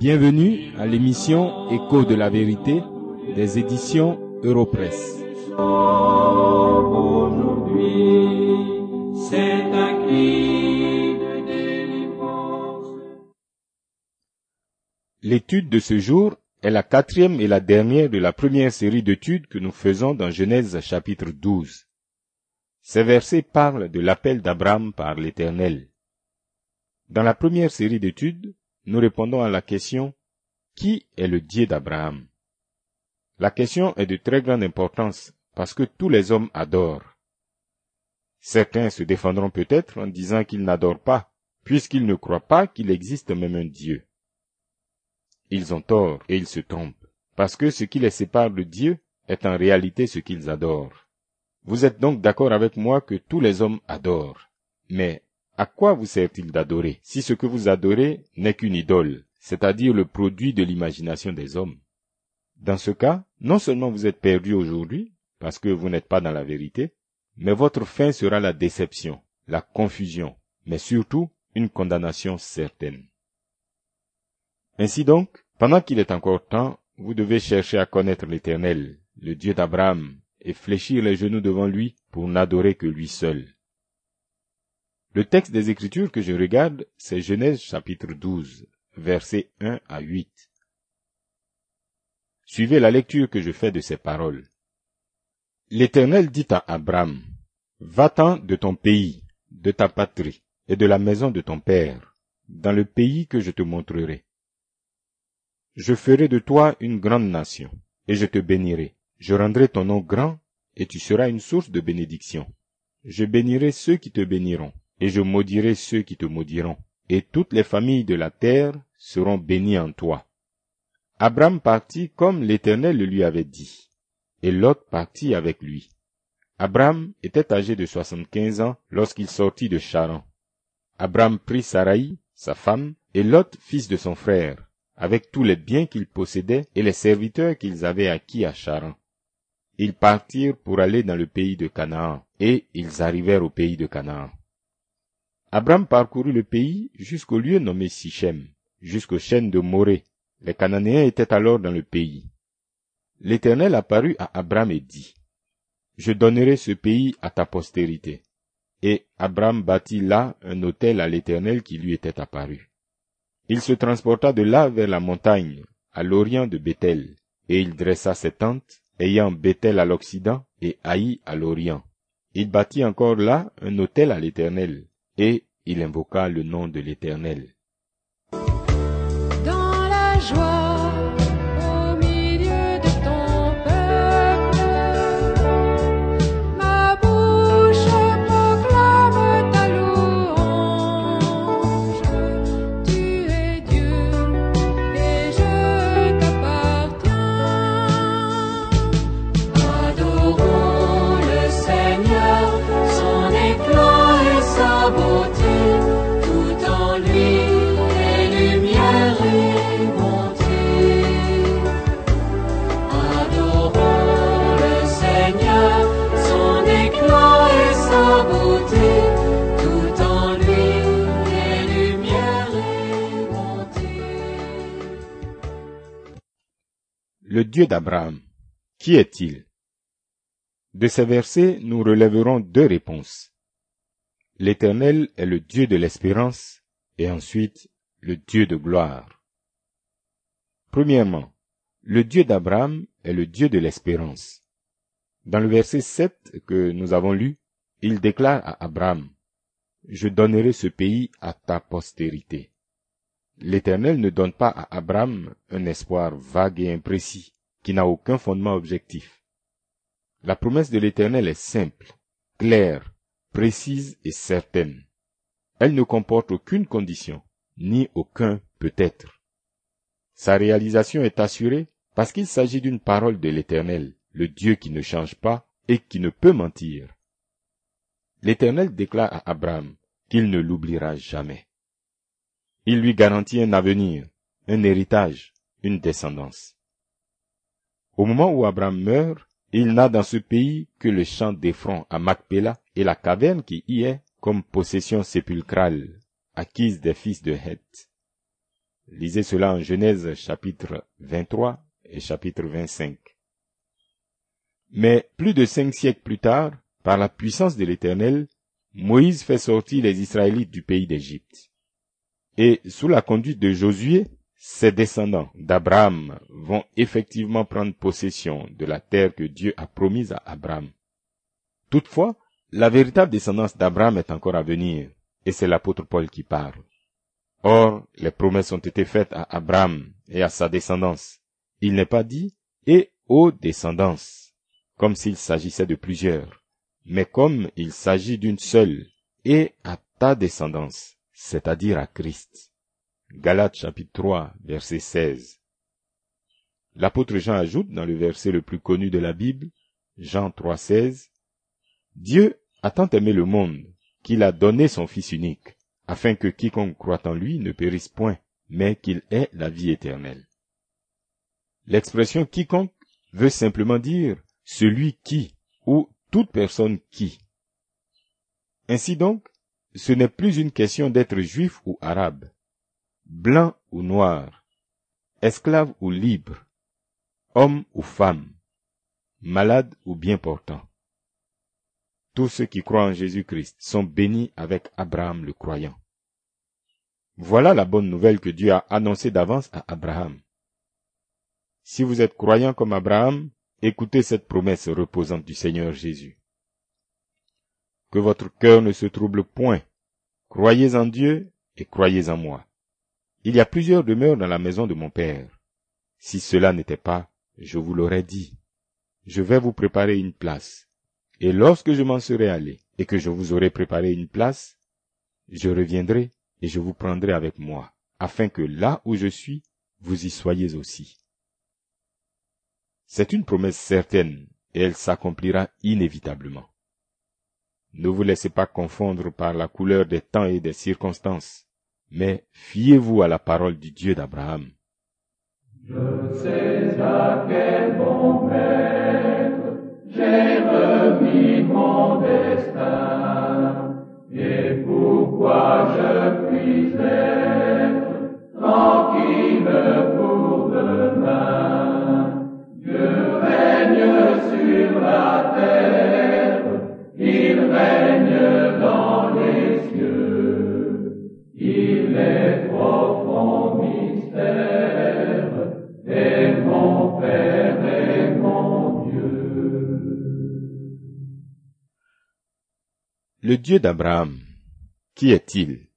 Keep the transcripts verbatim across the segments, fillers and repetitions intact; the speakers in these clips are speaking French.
Bienvenue à l'émission Écho de la Vérité des éditions Europresse. L'étude de ce jour est la quatrième et la dernière de la première série d'études que nous faisons dans Genèse chapitre douze. Ces versets parlent de l'appel d'Abraham par l'Éternel. Dans la première série d'études, nous répondons à la question « Qui est le Dieu d'Abraham ?» La question est de très grande importance parce que tous les hommes adorent. Certains se défendront peut-être en disant qu'ils n'adorent pas, puisqu'ils ne croient pas qu'il existe même un Dieu. Ils ont tort et ils se trompent, parce que ce qui les sépare de Dieu est en réalité ce qu'ils adorent. Vous êtes donc d'accord avec moi que tous les hommes adorent, mais à quoi vous sert-il d'adorer si ce que vous adorez n'est qu'une idole, c'est-à-dire le produit de l'imagination des hommes? Dans ce cas, non seulement vous êtes perdu aujourd'hui, parce que vous n'êtes pas dans la vérité, mais votre fin sera la déception, la confusion, mais surtout une condamnation certaine. Ainsi donc, pendant qu'il est encore temps, vous devez chercher à connaître l'Éternel, le Dieu d'Abraham, et fléchir les genoux devant lui pour n'adorer que lui seul. Le texte des Écritures que je regarde, c'est Genèse chapitre douze, versets un à huit. Suivez la lecture que je fais de ces paroles. L'Éternel dit à Abraham, « Va-t'en de ton pays, de ta patrie, et de la maison de ton père, dans le pays que je te montrerai. Je ferai de toi une grande nation, et je te bénirai. Je rendrai ton nom grand, et tu seras une source de bénédiction. Je bénirai ceux qui te béniront, et je maudirai ceux qui te maudiront, et toutes les familles de la terre seront bénies en toi. » Abraham partit comme l'Éternel le lui avait dit, et Lot partit avec lui. Abraham était âgé de soixante-quinze ans lorsqu'il sortit de Charan. Abraham prit Saraï, sa femme, et Lot, fils de son frère, avec tous les biens qu'ils possédaient et les serviteurs qu'ils avaient acquis à Charan. Ils partirent pour aller dans le pays de Canaan, et ils arrivèrent au pays de Canaan. Abraham parcourut le pays jusqu'au lieu nommé Sichem, jusqu'aux chaînes de Moré. Les Cananéens étaient alors dans le pays. L'Éternel apparut à Abraham et dit, « Je donnerai ce pays à ta postérité. » Et Abraham bâtit là un autel à l'Éternel qui lui était apparu. Il se transporta de là vers la montagne, à l'orient de Bethel, et il dressa ses tentes, ayant Bethel à l'occident et Aï à l'orient. Il bâtit encore là un autel à l'Éternel, et il invoqua le nom de l'Éternel. Dans la joie, au milieu de ton peuple, ma bouche proclame ta louange. Tu es Dieu, et je t'appartiens. Adorons le Seigneur, son éclat et sa beauté, tout en lui est lumière et bonté. Adorons le Seigneur, son éclat et sa beauté, tout en lui est lumière et bonté. Le Dieu d'Abraham, qui est-il? De ces versets, nous relèverons deux réponses. L'Éternel est le Dieu de l'espérance et ensuite le Dieu de gloire. Premièrement, le Dieu d'Abraham est le Dieu de l'espérance. Dans le verset sept que nous avons lu, il déclare à Abraham, « Je donnerai ce pays à ta postérité. » L'Éternel ne donne pas à Abraham un espoir vague et imprécis, qui n'a aucun fondement objectif. La promesse de l'Éternel est simple, claire, précise et certaine. Elle ne comporte aucune condition, ni aucun peut-être. Sa réalisation est assurée parce qu'il s'agit d'une parole de l'Éternel, le Dieu qui ne change pas et qui ne peut mentir. L'Éternel déclare à Abraham qu'il ne l'oubliera jamais. Il lui garantit un avenir, un héritage, une descendance. Au moment où Abraham meurt, il n'a dans ce pays que le champ d'Éphron à Macpéla et la caverne qui y est comme possession sépulcrale, acquise des fils de Heth. Lisez cela en Genèse chapitre vingt-trois et chapitre vingt-cinq. Mais plus de cinq siècles plus tard, par la puissance de l'Éternel, Moïse fait sortir les Israélites du pays d'Égypte. Et sous la conduite de Josué, ses descendants d'Abraham vont effectivement prendre possession de la terre que Dieu a promise à Abraham. Toutefois, la véritable descendance d'Abraham est encore à venir, et c'est l'apôtre Paul qui parle. Or, les promesses ont été faites à Abraham et à sa descendance. Il n'est pas dit « et aux descendances », comme s'il s'agissait de plusieurs, mais comme il s'agit d'une seule, et à ta descendance, c'est-à-dire à Christ. Galates chapitre trois, verset seize. L'apôtre Jean ajoute dans le verset le plus connu de la Bible, Jean trois seize, « Dieu a tant aimé le monde qu'il a donné son Fils unique, afin que quiconque croit en lui ne périsse point, mais qu'il ait la vie éternelle. » L'expression « quiconque » veut simplement dire « celui qui » ou « toute personne qui ». Ainsi donc, ce n'est plus une question d'être juif ou arabe, blanc ou noir, esclave ou libre, homme ou femme, malade ou bien portant. Tous ceux qui croient en Jésus-Christ sont bénis avec Abraham le croyant. Voilà la bonne nouvelle que Dieu a annoncée d'avance à Abraham. Si vous êtes croyant comme Abraham, écoutez cette promesse reposante du Seigneur Jésus. Que votre cœur ne se trouble point. Croyez en Dieu et croyez en moi. Il y a plusieurs demeures dans la maison de mon Père. Si cela n'était pas, je vous l'aurais dit. Je vais vous préparer une place. Et lorsque je m'en serai allé et que je vous aurai préparé une place, je reviendrai et je vous prendrai avec moi, afin que là où je suis, vous y soyez aussi. C'est une promesse certaine et elle s'accomplira inévitablement. Ne vous laissez pas confondre par la couleur des temps et des circonstances. Mais fiez-vous à la parole du Dieu d'Abraham. Je sais à quel bon maître j'ai remis mon destin, et pourquoi je puis être tranquille pour demain. Dieu règne sur la terre, il règne dans les cieux. Il est profond mystère, et mon Père est mon Dieu. Le Dieu d'Abraham, qui est-il?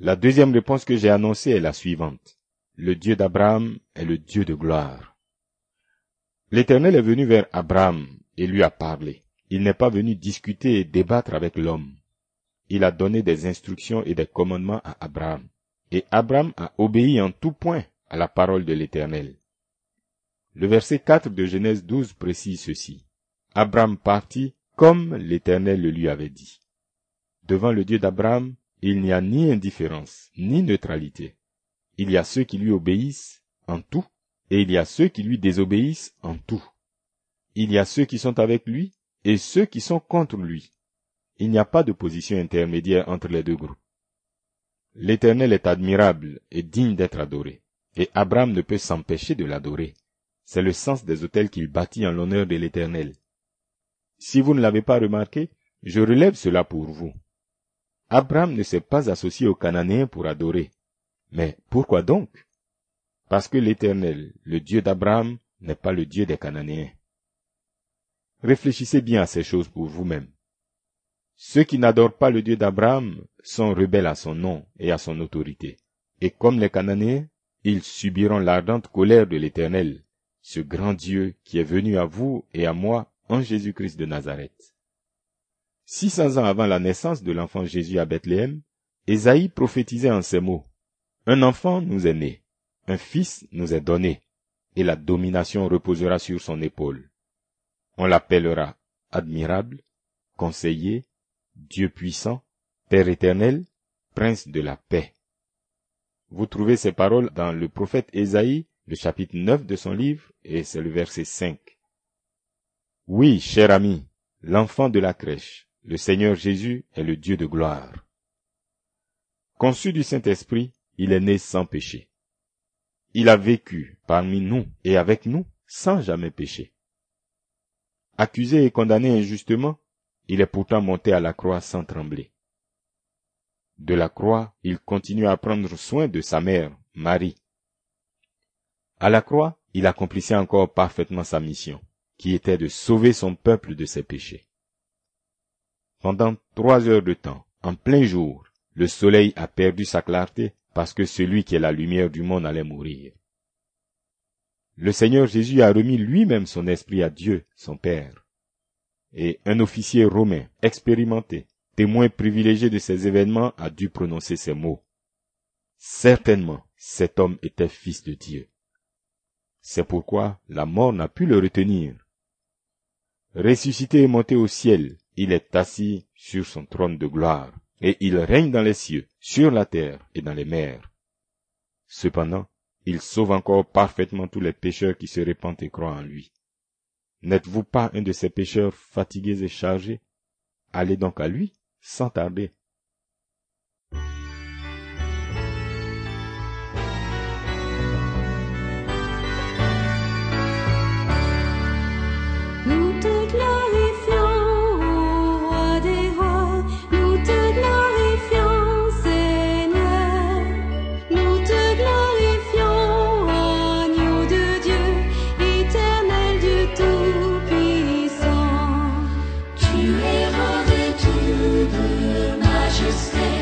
La deuxième réponse que j'ai annoncée est la suivante. Le Dieu d'Abraham est le Dieu de gloire. L'Éternel est venu vers Abraham et lui a parlé. Il n'est pas venu discuter et débattre avec l'homme. Il a donné des instructions et des commandements à Abraham, et Abraham a obéi en tout point à la parole de l'Éternel. Le verset quatre de Genèse douze précise ceci. Abraham partit comme l'Éternel le lui avait dit. Devant le Dieu d'Abraham, il n'y a ni indifférence, ni neutralité. Il y a ceux qui lui obéissent en tout, et il y a ceux qui lui désobéissent en tout. Il y a ceux qui sont avec lui, et ceux qui sont contre lui. Il n'y a pas de position intermédiaire entre les deux groupes. L'Éternel est admirable et digne d'être adoré, et Abraham ne peut s'empêcher de l'adorer. C'est le sens des autels qu'il bâtit en l'honneur de l'Éternel. Si vous ne l'avez pas remarqué, je relève cela pour vous. Abraham ne s'est pas associé aux Cananéens pour adorer. Mais pourquoi donc? Parce que l'Éternel, le Dieu d'Abraham, n'est pas le Dieu des Cananéens. Réfléchissez bien à ces choses pour vous-même. Ceux qui n'adorent pas le Dieu d'Abraham sont rebelles à son nom et à son autorité, et comme les Cananéens, ils subiront l'ardente colère de l'Éternel, ce grand Dieu qui est venu à vous et à moi en Jésus-Christ de Nazareth. Six cents ans avant la naissance de l'enfant Jésus à Bethléem, Esaïe prophétisait en ces mots, « Un enfant nous est né, un fils nous est donné, et la domination reposera sur son épaule. On l'appellera admirable, conseiller, Dieu puissant, Père éternel, Prince de la paix. » Vous trouvez ces paroles dans le prophète Ésaïe, le chapitre neuf de son livre, et c'est le verset cinq. Oui, cher ami, l'enfant de la crèche, le Seigneur Jésus est le Dieu de gloire. Conçu du Saint-Esprit, il est né sans péché, Il a vécu parmi nous et avec nous sans jamais pécher. Accusé et condamné injustement, il est pourtant monté à la croix sans trembler. De la croix, il continue à prendre soin de sa mère, Marie. À la croix, il accomplissait encore parfaitement sa mission, qui était de sauver son peuple de ses péchés. Pendant trois heures de temps, en plein jour, le soleil a perdu sa clarté parce que celui qui est la lumière du monde allait mourir. Le Seigneur Jésus a remis lui-même son esprit à Dieu, son Père. Et un officier romain, expérimenté, témoin privilégié de ces événements, a dû prononcer ces mots. Certainement, cet homme était fils de Dieu. C'est pourquoi la mort n'a pu le retenir. Ressuscité et monté au ciel, il est assis sur son trône de gloire, et il règne dans les cieux, sur la terre et dans les mers. Cependant, il sauve encore parfaitement tous les pécheurs qui se repentent et croient en lui. N'êtes-vous pas un de ces pécheurs fatigués et chargés? Allez donc à lui, sans tarder. Just